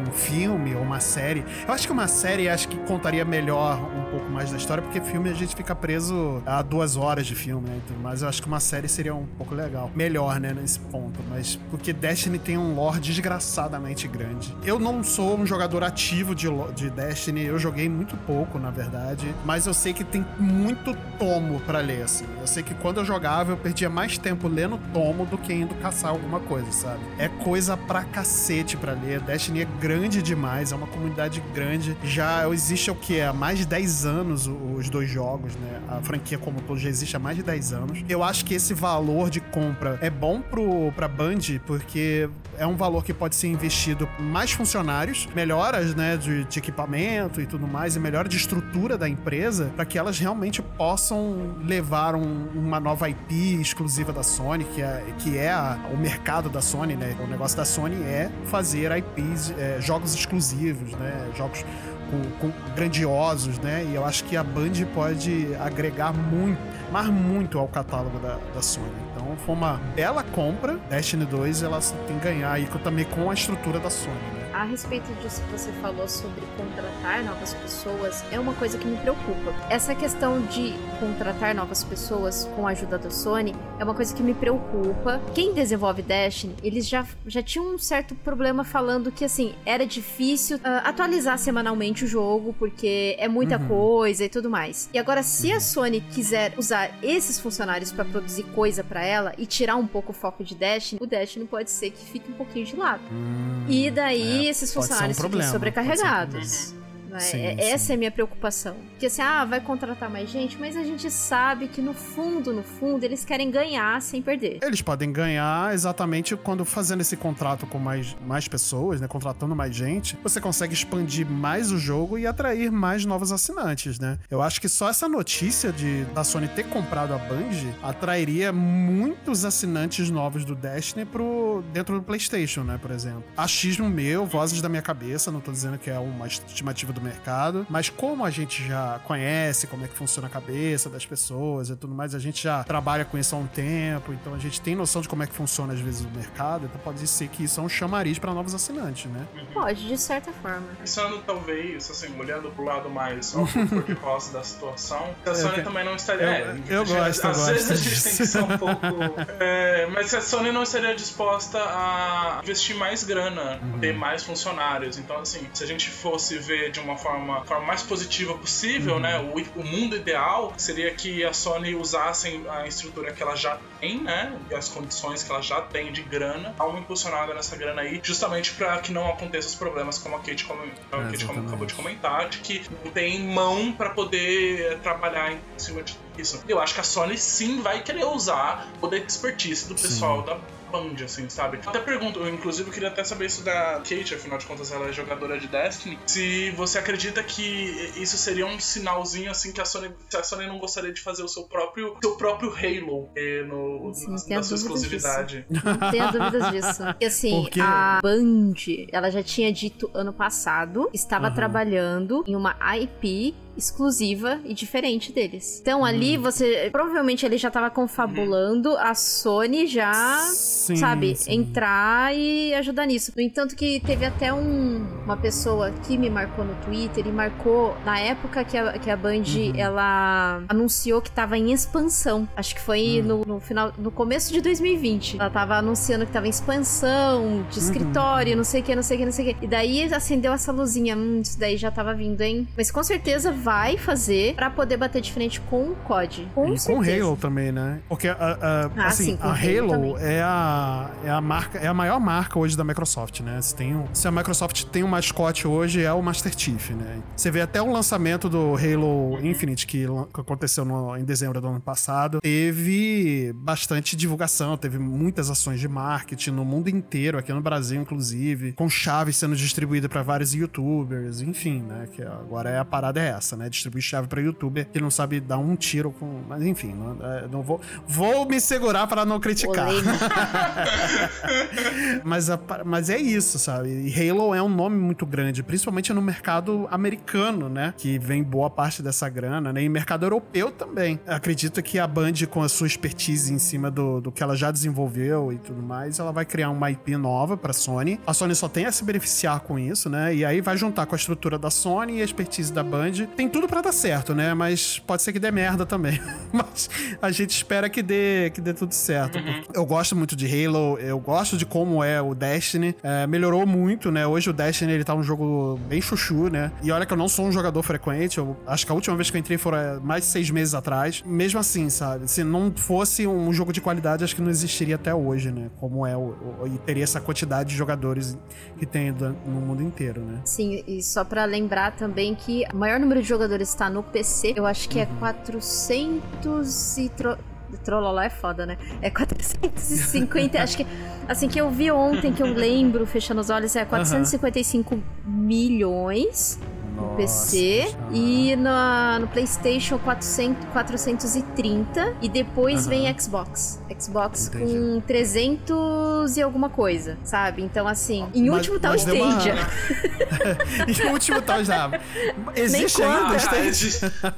um filme ou uma série. Eu acho que uma série acho que contaria melhor um pouco mais da história, porque filme a gente fica preso a duas horas de filme, né? Mas eu acho que uma série seria um pouco legal. Melhor, né? Nesse ponto. Mas porque Destiny tem um lore desgraçadamente grande. Eu não sou um jogador ativo de, de Destiny. Eu joguei muito pouco, na verdade. Mas eu sei que tem muito tomo pra ler, assim. Eu sei que quando eu jogava, eu perdia mais tempo lendo tomo do que indo caçar alguma coisa, sabe? É coisa pra cacete pra ler. Destiny é grande demais, é uma comunidade grande. Já existe o que? Há mais de dez anos os dois jogos, né? A franquia como um todo já existe há mais de dez anos. Eu acho que esse valor de compra é bom pro, pra Bungie, porque é um valor que pode ser investido em mais funcionários, melhoras, né, de, de equipamento e tudo mais, e melhora de estrutura da empresa, pra que elas realmente possam levar um, uma nova I P exclusiva da Sony, que é, que é a, o mercado da Sony, né? O negócio da Sony é fazer I Ps, é, jogos exclusivos, né? Jogos com, com grandiosos, né? E eu acho que a Bungie pode agregar muito, mas muito ao catálogo da, da Sony. Então foi uma bela compra. Destiny dois, ela tem que ganhar aí também com a estrutura da Sony, né? A respeito disso que você falou sobre contratar novas pessoas, é uma coisa que me preocupa. Essa questão de contratar novas pessoas com a ajuda da Sony é uma coisa que me preocupa. Quem desenvolve Destiny, eles já, já tinham um certo problema falando que, assim, era difícil uh, atualizar semanalmente o jogo, porque é muita uhum. coisa e tudo mais. E agora, se a Sony quiser usar esses funcionários pra produzir coisa pra ela e tirar um pouco o foco de Destiny, o Destiny pode ser que fique um pouquinho de lado. Hum, e daí... É. E esses funcionários ficam sobrecarregados. Sim, Essa sim. é a minha preocupação. Porque assim, ah, vai contratar mais gente, mas a gente sabe que no fundo, no fundo, eles querem ganhar sem perder. Eles podem ganhar exatamente quando fazendo esse contrato com mais, mais pessoas, né? Contratando mais gente, você consegue expandir mais o jogo e atrair mais novos assinantes, né? Eu acho que só essa notícia de, da Sony ter comprado a Bungie atrairia muitos assinantes novos do Destiny pro, dentro do PlayStation, né? Por exemplo. Achismo meu, vozes da minha cabeça, não tô dizendo que é uma estimativa do mercado, mas como a gente já conhece como é que funciona a cabeça das pessoas e tudo mais, a gente já trabalha com isso há um tempo, então a gente tem noção de como é que funciona às vezes o mercado, então pode ser que isso é um chamariz para novos assinantes, né? Pode, de certa forma. Pensando talvez, assim, olhando pro lado mais óbvio por causa da situação, a Sony eu, também não estaria... Eu, é, eu gente, gosto, Às eu vezes gosto a gente tem que ser um pouco... É, mas a Sony não estaria disposta a investir mais grana, uhum. ter mais funcionários, então assim, se a gente fosse ver de uma uma forma, forma mais positiva possível, uhum. né? O, o mundo ideal seria que a Sony usasse a estrutura que ela já tem, né? E as condições que ela já tem de grana, algo impulsionada nessa grana aí, justamente para que não aconteçam os problemas como a Kate, como, é, a Kate acabou de comentar, de que não tem mão para poder trabalhar em cima de isso. Eu acho que a Sony sim vai querer usar o da expertise do pessoal sim. da Bungie, assim, sabe? Até pergunto, eu inclusive queria até saber isso da Kate, afinal de contas ela é jogadora de Destiny, se você acredita que isso seria um sinalzinho, assim, que a Sony, se a Sony não gostaria de fazer o seu próprio, seu próprio Halo eh, no, Sim, na, na sua exclusividade. Disso. Não tenho dúvidas disso. Porque, assim, Porque... a Bungie, ela já tinha dito ano passado, estava uhum. trabalhando em uma I P exclusiva e diferente deles. Então ali hum. você... Provavelmente ele já tava confabulando hum. a Sony já, sim, sabe, sim. entrar e ajudar nisso. No entanto que teve até um, uma pessoa que me marcou no Twitter e marcou na época que a, que a Bungie hum. ela anunciou que tava em expansão. Acho que foi hum. no, no final... No começo de dois mil e vinte. Ela tava anunciando que tava em expansão, de escritório, hum. não sei o que, não sei o que, não sei o que. E daí acendeu essa luzinha. Hum, isso daí já tava vindo, hein? Mas com certeza vai fazer pra poder bater de frente com o C O D. Com e certeza. Com Halo também, né? Porque, a, a, ah, assim, sim, a Halo, Halo é, a, é, a marca, é a maior marca hoje da Microsoft, né? Se, tem um, se a Microsoft tem uma mascote hoje é o Master Chief, né? Você vê até o lançamento do Halo Infinite, que aconteceu no, em dezembro do ano passado, teve bastante divulgação, teve muitas ações de marketing no mundo inteiro, aqui no Brasil, inclusive, com chave sendo distribuída para vários youtubers, enfim, né? Que agora é a parada é essa, né? Distribuir chave para youtuber que não sabe dar um tiro com... Mas enfim, não, não vou... Vou me segurar para não criticar. mas, a, mas é isso, sabe? E Halo é um nome muito grande, principalmente no mercado americano, né? Que vem boa parte dessa grana, né? E mercado europeu também. Acredito que a Bungie, com a sua expertise em cima do, do que ela já desenvolveu e tudo mais, ela vai criar uma I P nova pra Sony. A Sony só tem a se beneficiar com isso, né? E aí vai juntar com a estrutura da Sony e a expertise da Bungie. Tem tudo pra dar certo, né? Mas pode ser que dê merda também. Mas a gente espera que dê, que dê tudo certo. Uhum. Eu gosto muito de Halo, eu gosto de como é o Destiny. É, melhorou muito, né? Hoje o Destiny, ele tá um jogo bem chuchu, né? E olha que eu não sou um jogador frequente, eu acho que a última vez que eu entrei foi mais de seis meses atrás. Mesmo assim, sabe? Se não fosse um jogo de qualidade, acho que não existiria até hoje, né? Como é o... o e teria essa quantidade de jogadores que tem no mundo inteiro, né? Sim, e só pra lembrar também que o maior número de jogadores está no P C, eu acho que é uhum. quatrocentos e... Tro... Trololá é foda, né? É quatrocentos e cinquenta, acho que, assim, que eu vi ontem, que eu lembro, fechando os olhos, é quatrocentos e cinquenta e cinco uhum. milhões no Nossa, P C cara. E no, no PlayStation quatrocentos, quatrocentos e trinta e depois uhum. vem Xbox. Xbox Entendi. Com trezentos e alguma coisa, sabe? Então, assim, em mas, último tal Stadia. Uma... em último tal já. Existe ainda Stadia?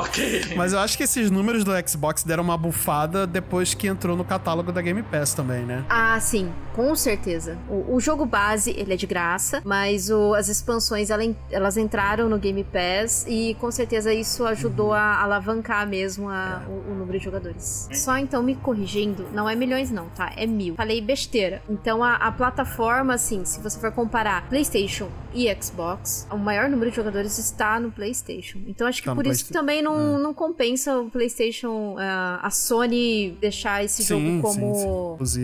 Ok. Mas eu acho que esses números do Xbox deram uma bufada depois que entrou no catálogo da Game Pass também, né? Ah, sim. Com certeza. O, o jogo base, ele é de graça, mas o, as expansões, ela, elas entraram no Game Pass e com certeza isso ajudou a alavancar mesmo a, é. o, o número de jogadores. É. Só então me corrigindo, não é milhões não, tá? É mil. Falei besteira. Então a, a plataforma, assim, se você for comparar PlayStation e Xbox, o maior número de jogadores está no PlayStation. Então acho que tá por isso também não, é. não compensa o PlayStation, uh, a Sony deixar esse sim, jogo como sim, sim.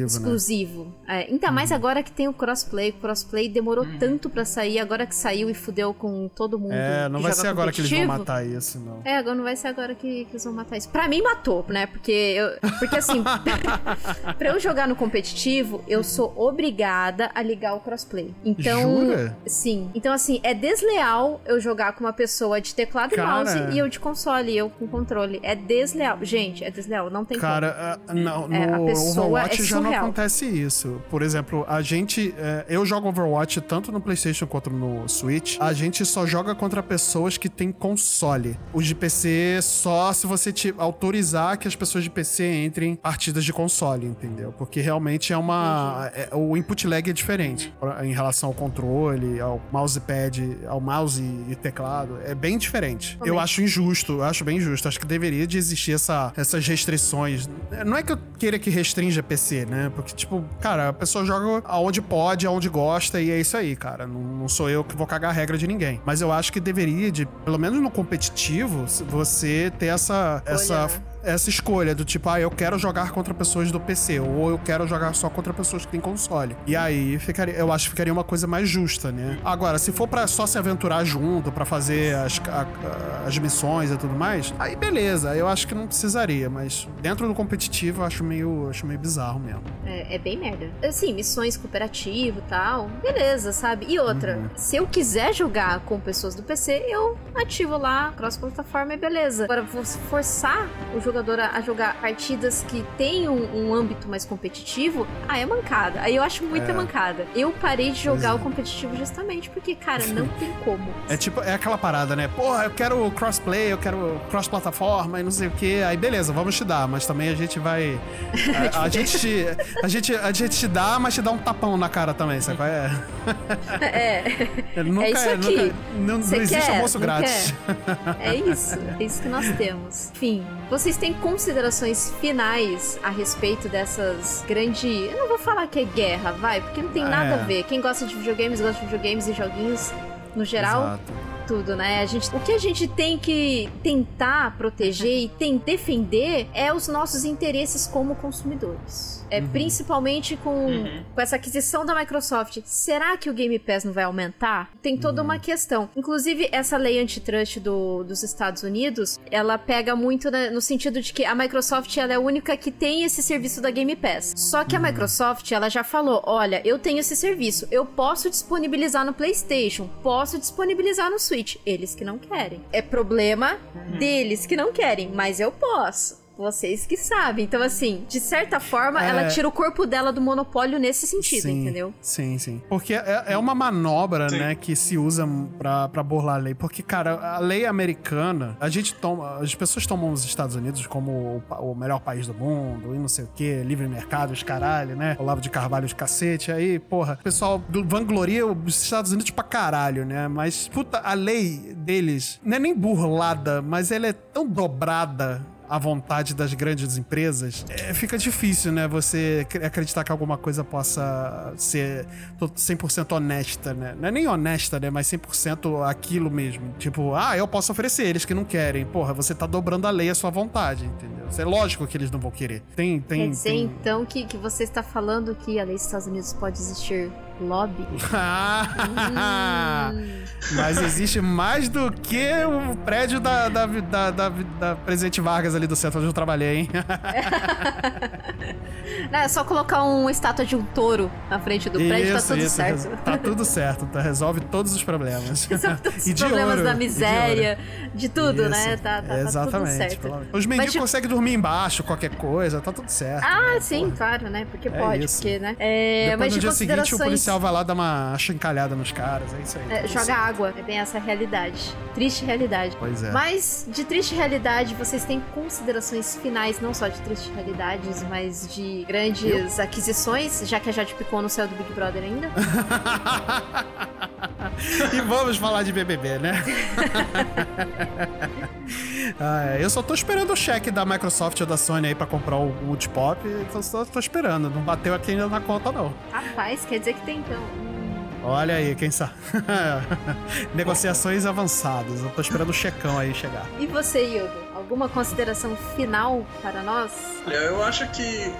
exclusivo. exclusivo. Né? É, ainda hum. mais agora que tem o crossplay. O crossplay demorou hum. tanto pra sair, agora que saiu e fudeu com todo mundo. É, não vai ser agora que eles vão matar isso, não. É, agora não vai ser agora que, que eles vão matar isso. Pra mim matou, né? Porque eu... Porque assim, pra eu jogar no competitivo, eu sou obrigada a ligar o crossplay. Então, Jura? Sim. Então assim, é desleal eu jogar com uma pessoa de teclado e mouse e eu de console, eu com controle. É desleal. Gente, é desleal, não tem Cara, como. Cara, uh, no, é, no Overwatch é já não acontece isso. Por exemplo, a gente, é, eu jogo Overwatch tanto no PlayStation quanto no Switch, a gente só joga contra pessoas que tem console. Os de P C só se você te autorizar que as pessoas de P C entre em partidas de console, entendeu? Porque realmente é uma... É, o input lag é diferente em relação ao controle, ao mousepad, ao mouse e teclado. É bem diferente. Também. Eu acho injusto, eu acho bem injusto. Acho que deveria de existir essa, essas restrições. Não é que eu queira que restrinja P C, né? Porque, tipo, cara, a pessoa joga aonde pode, aonde gosta e é isso aí, cara. Não, não sou eu que vou cagar a regra de ninguém. Mas eu acho que deveria de, pelo menos no competitivo, você ter essa... Olha, essa né? essa escolha do tipo, ah, eu quero jogar contra pessoas do P C, ou eu quero jogar só contra pessoas que tem console. E aí, ficaria, eu acho que ficaria uma coisa mais justa, né? Agora, se for pra só se aventurar junto, pra fazer as, a, as missões e tudo mais, aí beleza, eu acho que não precisaria, mas dentro do competitivo eu acho meio, acho meio bizarro mesmo. É, é bem merda. Assim, missões cooperativo e tal, beleza, sabe? E outra, uhum. se eu quiser jogar com pessoas do P C, eu ativo lá, cross-plataforma e beleza. Agora, vou forçar o jogo jogadora a jogar partidas que tem um, um âmbito mais competitivo, ah, é mancada. Aí eu acho muito é. mancada. Eu parei de jogar é. o competitivo justamente porque, cara, não tem como. É tipo, é aquela parada, né? Porra, eu quero crossplay, eu quero cross-plataforma e não sei o que. Aí beleza, vamos te dar, mas também a gente vai... A, a, gente, te, a, gente, a gente te dá, mas te dá um tapão na cara também, sabe? É. É, nunca, é isso aqui. Nunca, não não existe quer, almoço não grátis. Quer. É isso. É isso que nós temos. Enfim, vocês tem considerações finais a respeito dessas grandes... Eu não vou falar que é guerra, vai, porque não tem nada é. a ver. Quem gosta de videogames, gosta de videogames e joguinhos no geral. Exato. tudo, né? A gente, o que a gente tem que tentar proteger e tem, defender é os nossos interesses como consumidores. É, uhum. Principalmente com, uhum. com essa aquisição da Microsoft. Será que o Game Pass não vai aumentar? Tem toda uhum. uma questão. Inclusive, essa lei antitrust do, dos Estados Unidos, ela pega muito na, no sentido de que a Microsoft ela é a única que tem esse serviço da Game Pass. Só que uhum. a Microsoft, ela já falou, olha, eu tenho esse serviço, eu posso disponibilizar no PlayStation, posso disponibilizar no Switch. Eles que não querem. É problema uhum. deles que não querem, mas eu posso. Vocês que sabem. Então, assim, de certa forma, é... ela tira o corpo dela do monopólio nesse sentido, sim, entendeu? Sim, sim. Porque é, é uma manobra, sim. né, que se usa pra, pra burlar a lei. Porque, cara, a lei americana, a gente toma... As pessoas tomam os Estados Unidos como o, o melhor país do mundo, e não sei o quê, livre mercado, os caralho, né? Olavo de Carvalho, os cacete. Aí, porra, o pessoal do vangloria os Estados Unidos pra caralho, né? Mas, puta, a lei deles não é nem burlada, mas ela é tão dobrada... a vontade das grandes empresas, é, fica difícil, né, você acreditar que alguma coisa possa ser cem por cento honesta, né? Não é nem honesta, né, mas cem por cento aquilo mesmo. Tipo, ah, eu posso oferecer, eles que não querem. Porra, você tá dobrando a lei à sua vontade, entendeu? É lógico que eles não vão querer. Tem, tem... Quer dizer, tem... então, que, que você está falando que a lei dos Estados Unidos pode existir lobby? hum. Mas existe mais do que o prédio da, da, da, da, da Presidente Vargas ali do centro onde eu trabalhei, hein? Não, é só colocar uma estátua de um touro na frente do prédio, isso, tá tudo isso, certo. Tá tudo certo, tá, resolve todos os problemas. Resolve todos os problemas ouro, da miséria, de, de tudo, isso, né? Tá, tá, exatamente, tá tudo certo. Os mendigos tipo... conseguem dormir embaixo, qualquer coisa, tá tudo certo. Ah, né, sim, porra. Claro, né? Porque pode, é porque, né? É, depois, mas no de dia considerações... seguinte o policial vai lá dar uma achincalhada nos caras, é isso aí. É, tá, joga água, é bem essa realidade. Triste realidade. Pois é. Mas de triste realidade, vocês têm considerações finais, não só de tristes realidades, mas de grandes eu? aquisições, já que a Jade Picon não saiu do Big Brother ainda. E vamos falar de B B B, né? Ah, eu só tô esperando o cheque da Microsoft ou da Sony aí pra comprar o Multipop, então só tô esperando, não bateu aqui ainda na conta, não. Rapaz, quer dizer que tem então... Olha aí, quem sabe. Negociações avançadas. Eu tô esperando o checão aí chegar. E você, Yoga? Alguma consideração final para nós? Olha, eu acho que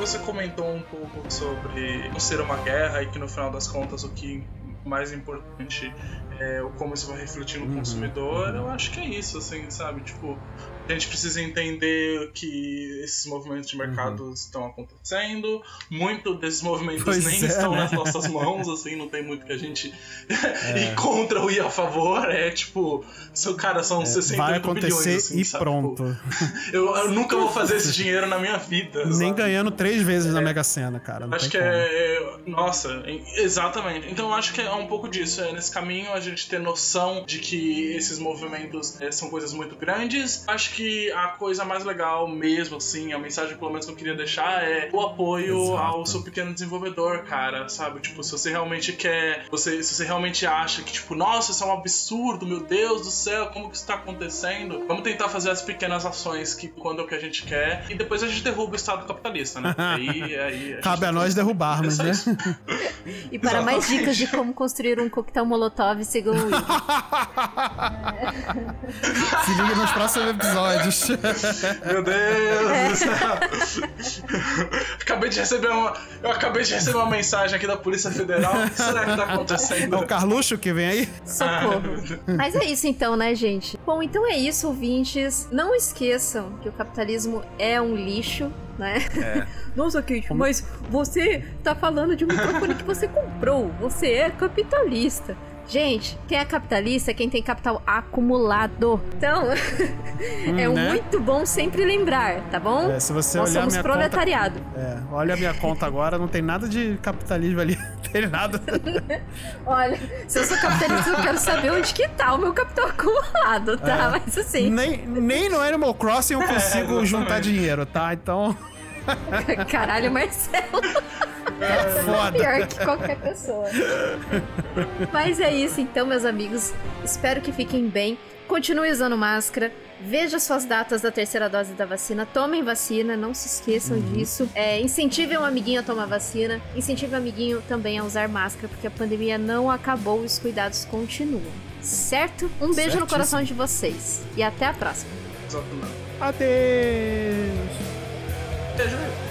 você comentou um pouco sobre não ser uma guerra e que no final das contas o que mais importante é como isso vai refletir no uhum. consumidor. Eu acho que é isso, assim, sabe? Tipo, a gente precisa entender que esses movimentos de mercado uhum. estão acontecendo. Muitos desses movimentos pois nem é, estão né? nas nossas mãos, assim, não tem muito que a gente é. ir contra ou ir a favor. É tipo, seu cara, são é, sessenta e oito bilhões, assim, e sabe? Pronto. eu, eu nunca vou fazer esse dinheiro na minha vida. Nem sabe? Ganhando três vezes é, na Mega Sena, cara. Acho que como. é... Nossa, exatamente. Então eu acho que é um pouco disso. É nesse caminho a gente ter noção de que esses movimentos é, são coisas muito grandes. Acho que que a coisa mais legal mesmo, assim, a mensagem pelo menos que eu queria deixar é o apoio Exato. ao seu pequeno desenvolvedor, cara, sabe? Tipo, se você realmente quer, você, se você realmente acha que, tipo, nossa, isso é um absurdo, meu Deus do céu, como que isso tá acontecendo? Vamos tentar fazer as pequenas ações que, quando é o que a gente quer, e depois a gente derruba o Estado capitalista, né? Aí, aí a cabe a nós tá... derrubarmos, é né? E para Exatamente. mais dicas de como construir um coquetel molotov, sigam o Igor. Se liga nos próximos episódios. Meu Deus do céu. Acabei de receber uma Eu acabei de receber uma mensagem aqui da Polícia Federal. O que será que tá acontecendo? É o Carluxo que vem aí? Socorro. Mas é isso então, né, gente? Bom, então é isso, ouvintes. Não esqueçam que o capitalismo é um lixo, né? É. Nossa, Kate, mas você tá falando de um microfone que você comprou. Você é capitalista. Gente, quem é capitalista é quem tem capital acumulado. Então, hum, é né? muito bom sempre lembrar, tá bom? É, se você Nós olhar somos minha proletariado. Conta, é, olha a minha conta agora, não tem nada de capitalismo ali. Não tem nada. Olha, se eu sou capitalista, eu quero saber onde que tá o meu capital acumulado, tá? É, mas assim... Nem, nem no Animal Crossing eu consigo é, juntar dinheiro, tá? Então... Caralho, Marcelo. É foda. Pior que qualquer pessoa. Mas é isso então, meus amigos. Espero que fiquem bem. Continue usando máscara. Veja suas datas da terceira dose da vacina. Tomem vacina, não se esqueçam uhum. disso. É, incentive um amiguinho a tomar vacina. Incentive um amiguinho também a usar máscara, porque a pandemia não acabou e os cuidados continuam. certo? Um beijo Certíssimo. no coração de vocês. E até a próxima. Adeus. Adeus.